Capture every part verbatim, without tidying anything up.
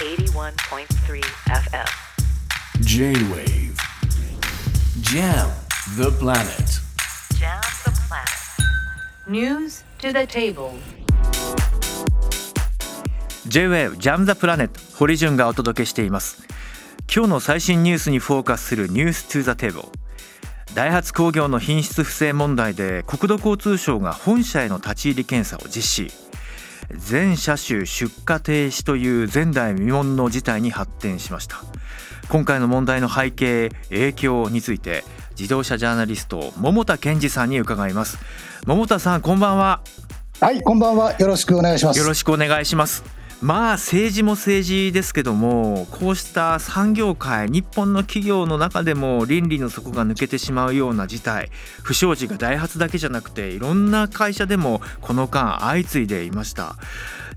はちじゅういってんさんエフエム J Wave Jam the Planet Jam the Planet News to the Table J Wave Jam the Planet 堀潤がお届けしています。今日の最新ニュースにフォーカスする News to the Table。ダイハツ工業の品質不正問題で国土交通省が本社への立ち入り検査を実施。全車種出荷停止という前代未聞の事態に発展しました。今回の問題の背景、影響について自動車ジャーナリスト桃田健二さんに伺います。桃田さん、こんばんは。はい、こんばんは。よろしくお願いします。よろしくお願いします。まあ政治も政治ですけども、こうした産業界、日本の企業の中でも倫理の底が抜けてしまうような事態、不祥事がダイハツだけじゃなくていろんな会社でもこの間相次いでいました。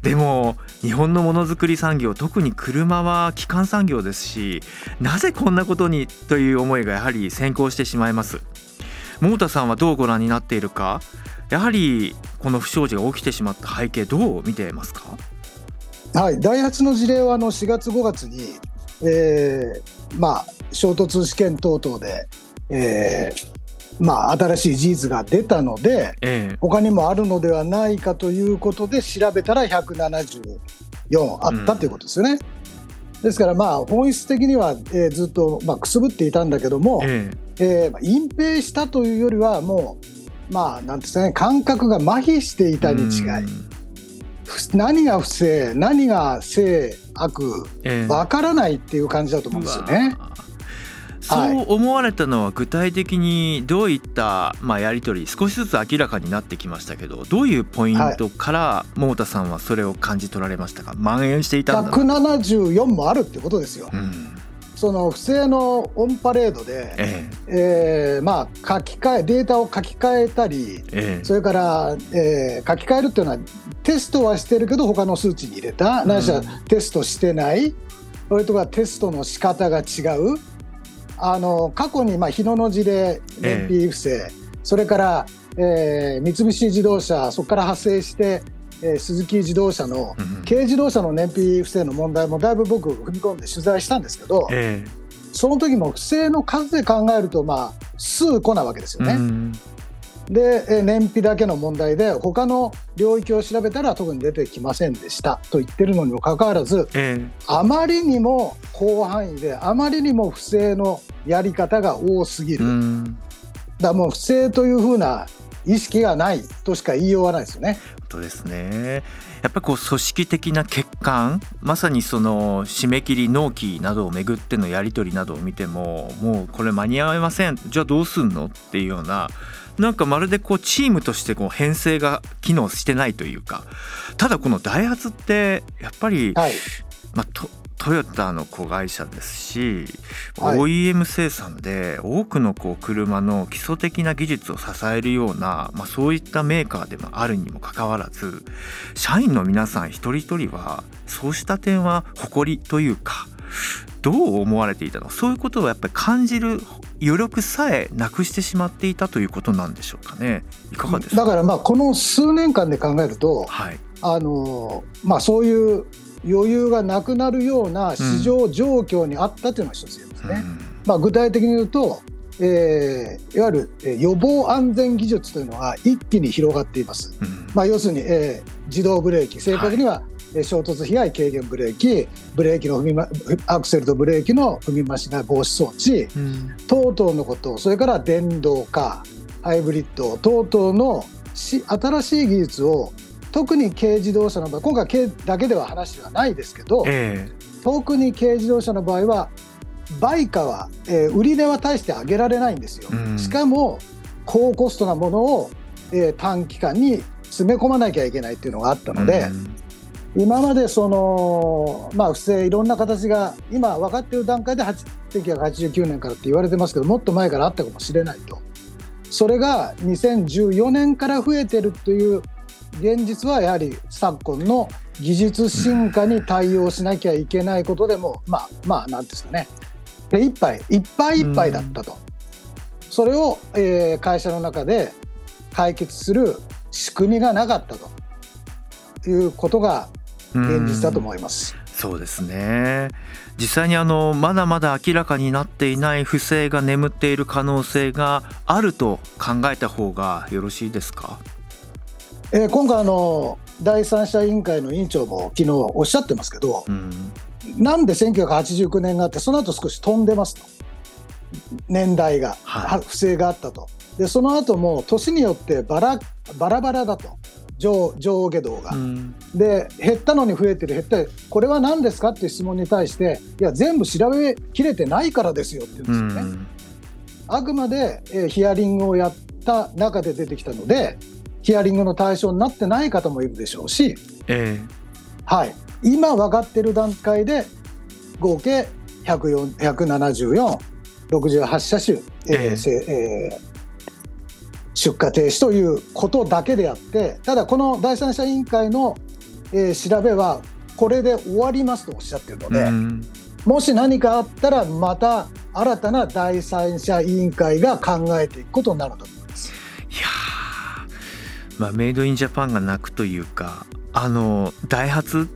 でも日本のものづくり産業、特に車は基幹産業ですし、なぜこんなことにという思いがやはり先行してしまいます。桃田さんはどうご覧になっているか、やはりこの不祥事が起きてしまった背景、どう見ていますか？はい、ダイハツの事例はあのしがつごがつに、えーまあ、衝突試験等々で、えーまあ、新しい事実が出たので、えー、他にもあるのではないかということで調べたらひゃくななじゅうよんあったということですよね、うん、ですから、まあ、本質的には、えー、ずっと、まあ、くすぶっていたんだけども、えーえー、隠蔽したというよりはもう、まあ、なんですかね、感覚が麻痺していたに違い、うん、何が不正何が正悪わからないっていう感じだと思うんですよね、えー、そう思われたのは具体的にどういった、まあ、やり取り、少しずつ明らかになってきましたけど、どういうポイントから桃田さんはそれを感じ取られましたか？蔓延していたんだろう、ひゃくななじゅうよんもあるってことですよ、うん、その不正のオンパレードで、えーえーまあ、書き換えデータを書き換えたり、えー、それから、えー、書き換えるっていうのはテストはしてるけど他の数値に入れた、ないしはテストしてない、それとかテストの仕方が違う、あの過去にまあ日野の事例、燃費不正、ええ、それから、えー、三菱自動車、そこから派生して、えー、スズキ自動車の、うん、軽自動車の燃費不正の問題もだいぶ僕踏み込んで取材したんですけど、ええ、その時も不正の数で考えるとまあ数個なわけですよね、うん、で燃費だけの問題で他の領域を調べたら特に出てきませんでしたと言ってるのにもかかわらず、えー、あまりにも広範囲であまりにも不正のやり方が多すぎる、うん、だからもう不正というふうな意識がないとしか言いようがないですよね。本当ですね。やっぱりこう組織的な欠陥、まさにその締め切り納期などをめぐってのやり取りなどを見ても、もうこれ間に合いません、じゃあどうすんのっていうような、なんかまるでこうチームとしてこう編成が機能してないというか。ただこのダイハツってやっぱり、はい、まあ、ト, トヨタの子会社ですし、はい、オーイーエム 生産で多くのこう車の基礎的な技術を支えるような、まあ、そういったメーカーでもあるにもかかわらず、社員の皆さん一人一人はそうした点は誇りというか、どう思われていたの？そういうことをやっぱり感じる余力さえなくしてしまっていたということなんでしょうかね。いかがですか？だからまあこの数年間で考えると、はい、あのまあ、そういう余裕がなくなるような市場状況にあったというのが一つですね、うん、まあ、具体的に言うと、えー、いわゆる予防安全技術というのが一気に広がっています、うん、まあ、要するに、えー、自動ブレーキ、正確には、はい、衝突被害軽減ブレーキ、ブレーキの踏み、ま、アクセルとブレーキの踏み間違い防止装置、うん、等々のこと、それから電動化、ハイブリッド等々のし新しい技術を、特に軽自動車の場合、今回軽だけでは話はないですけど、えー、特に軽自動車の場合は売価は、えー、売り値は大して上げられないんですよ、うん、しかも高コストなものを、えー、短期間に詰め込まなきゃいけないっていうのがあったので、うん、今までその、まあ、不正いろんな形が今分かっている段階でせんきゅうひゃくはちじゅうきゅうねんからって言われてますけど、もっと前からあったかもしれないと、それがにせんじゅうよねんから増えてるという現実は、やはり昨今の技術進化に対応しなきゃいけないことでも、まあまあなんですかね、でいっぱいいっぱいいっぱいだったと、それを、えー、会社の中で解決する仕組みがなかったということが現実だと思います。そうですね。実際にあのまだまだ明らかになっていない不正が眠っている可能性があると考えた方がよろしいですか？えー、今回あの第三者委員会の委員長も昨日おっしゃってますけど、うん、なんでせんきゅうひゃくはちじゅうきゅうねんがあってその後少し飛んでますと、年代が、はい、不正があったと。でその後も年によってバラ、バラバラだと、上、上下動が、うん、で減ったのに増えてる、減ったり、これは何ですかっていう質問に対して、いや全部調べきれてないからですよって言うんですよね、うん、あくまで、えー、ヒアリングをやった中で出てきたのでヒアリングの対象になってない方もいるでしょうし、えーはい、今分かってる段階で合計ひゃくななじゅうよん、ろくじゅうはちしゃしゅ、えーえー出荷停止ということだけであって、ただこの第三者委員会の、えー、調べはこれで終わりますとおっしゃってるので、うん、もし何かあったらまた新たな第三者委員会が考えていくことになると思います。いやー、まあ、メイドインジャパンがなくというか、あのダイハツ、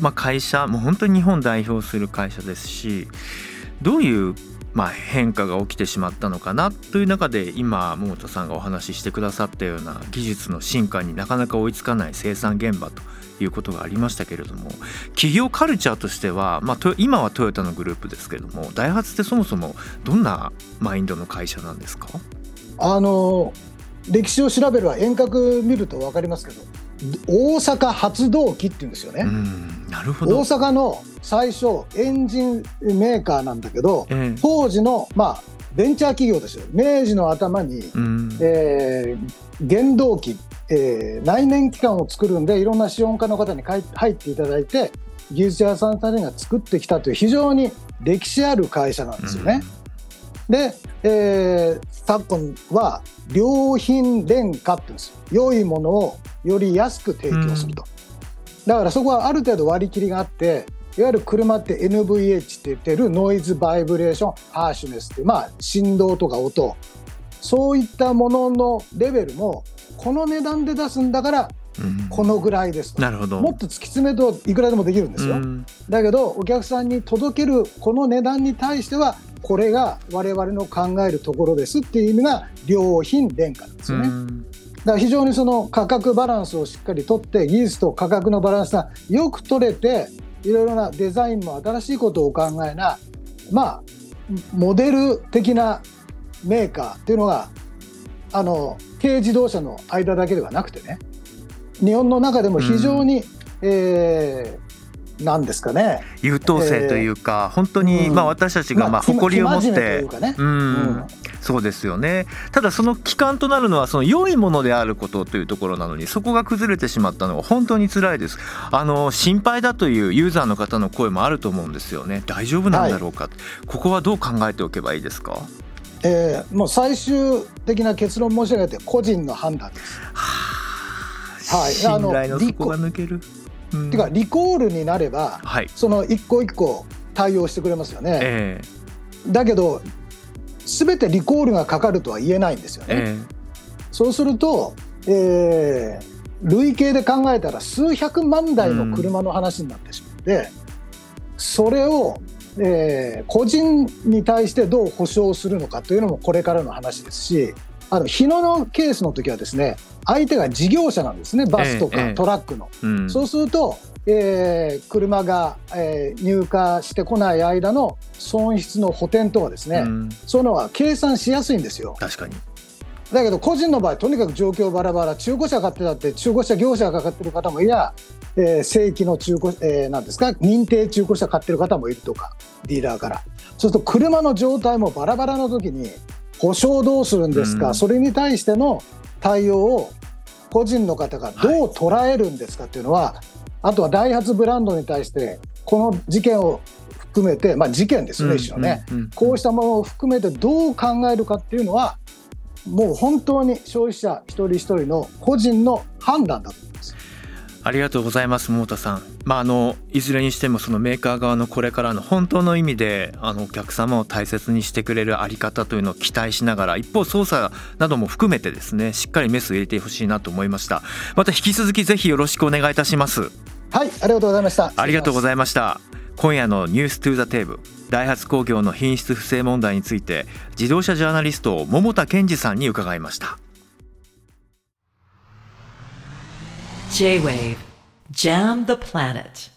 まあ、会社もう本当に日本代表する会社ですし、どういうまあ、変化が起きてしまったのかなという中で、今桃田さんがお話ししてくださったような技術の進化になかなか追いつかない生産現場ということがありましたけれども、企業カルチャーとしては、まあ、今はトヨタのグループですけれども、ダイハツってそもそもどんなマインドの会社なんですか？あの歴史を調べれば遠隔見ると分かりますけど、大阪発動機って言うんですよね。うん、なるほど。大阪の最初エンジンメーカーなんだけど、ええ、当時の、まあ、ベンチャー企業ですよ。明治の頭に、うんえー、原動機、えー、内燃機関を作るんで、いろんな資本家の方に入っていただいて技術屋さんたちが作ってきたという非常に歴史ある会社なんですよね、うん、で、えー、昨今は良品廉価って言うんですよ。良いものをより安く提供すると、うん、だからそこはある程度割り切りがあって、いわゆる車って エヌブイエイチ って言ってるノイズバイブレーションハーシュネスって、まあ振動とか音、そういったもののレベルもこの値段で出すんだからこのぐらいですと、うん、なるほど。もっと突き詰めるといくらでもできるんですよ、うん、だけどお客さんに届けるこの値段に対してはこれが我々の考えるところですっていう意味が良品廉価なんですよね、うんだから非常にその価格バランスをしっかりとって、技術と価格のバランスがよく取れて、いろいろなデザインも新しいことを考えな、まあモデル的なメーカーっていうのが、あの軽自動車の間だけではなくてね、日本の中でも非常に、うんえーなんですかね、優等生というか、えー、本当に、うんまあ、私たちがまあ誇りを持って、ねうんうん、そうですよね。ただその基幹となるのはその良いものであることというところなのに、そこが崩れてしまったのは本当に辛いです。あの心配だというユーザーの方の声もあると思うんですよね。大丈夫なんだろうか、はい、ここはどう考えておけばいいですか？えー、もう最終的な結論申し上げて、個人の判断です。は、はい、信頼の底が抜けるてかリコールになれば、はい、その一個一個対応してくれますよね、えー、だけど全てリコールがかかるとは言えないんですよね、えー、そうすると、えー、累計で考えたら数百万台の車の話になってしまって、うん、それを、えー、個人に対してどう保証するのかというのもこれからの話ですし、あの日野のケースの時はですね、相手が事業者なんですね、バスとかトラックの、ええうん、そうすると、えー、車が、えー、入荷してこない間の損失の補填とかですね、うん、そういうのは計算しやすいんですよ。確かに。だけど個人の場合とにかく状況バラバラ、中古車買ってたって中古車業者が買ってる方もいや、えー、正規の中古、えー、なんですか認定中古車買ってる方もいるとか、ディーラーからそうすると車の状態もバラバラの時に保証どうするんですか、うん、それに対しての対応を個人の方がどう捉えるんですかっていうのは、はい、あとはダイハツブランドに対してこの事件を含めて、まあ事件ですよね、うん、一緒ね、うん、こうしたものを含めてどう考えるかっていうのはもう本当に消費者一人一人の個人の判断だと思います。ありがとうございます、桃田さん。まあ、あのいずれにしてもそのメーカー側のこれからの本当の意味であのお客様を大切にしてくれるあり方というのを期待しながら、一方操作なども含めてですね、しっかりメスを入れてほしいなと思いました。また引き続きぜひよろしくお願いいたします。はい、ありがとうございました。ありがとうございました。今夜のニューストゥーザテーブル、ダイハツ工業の品質不正問題について、自動車ジャーナリスト桃田健二さんに伺いました。J Wave Jam the Planet。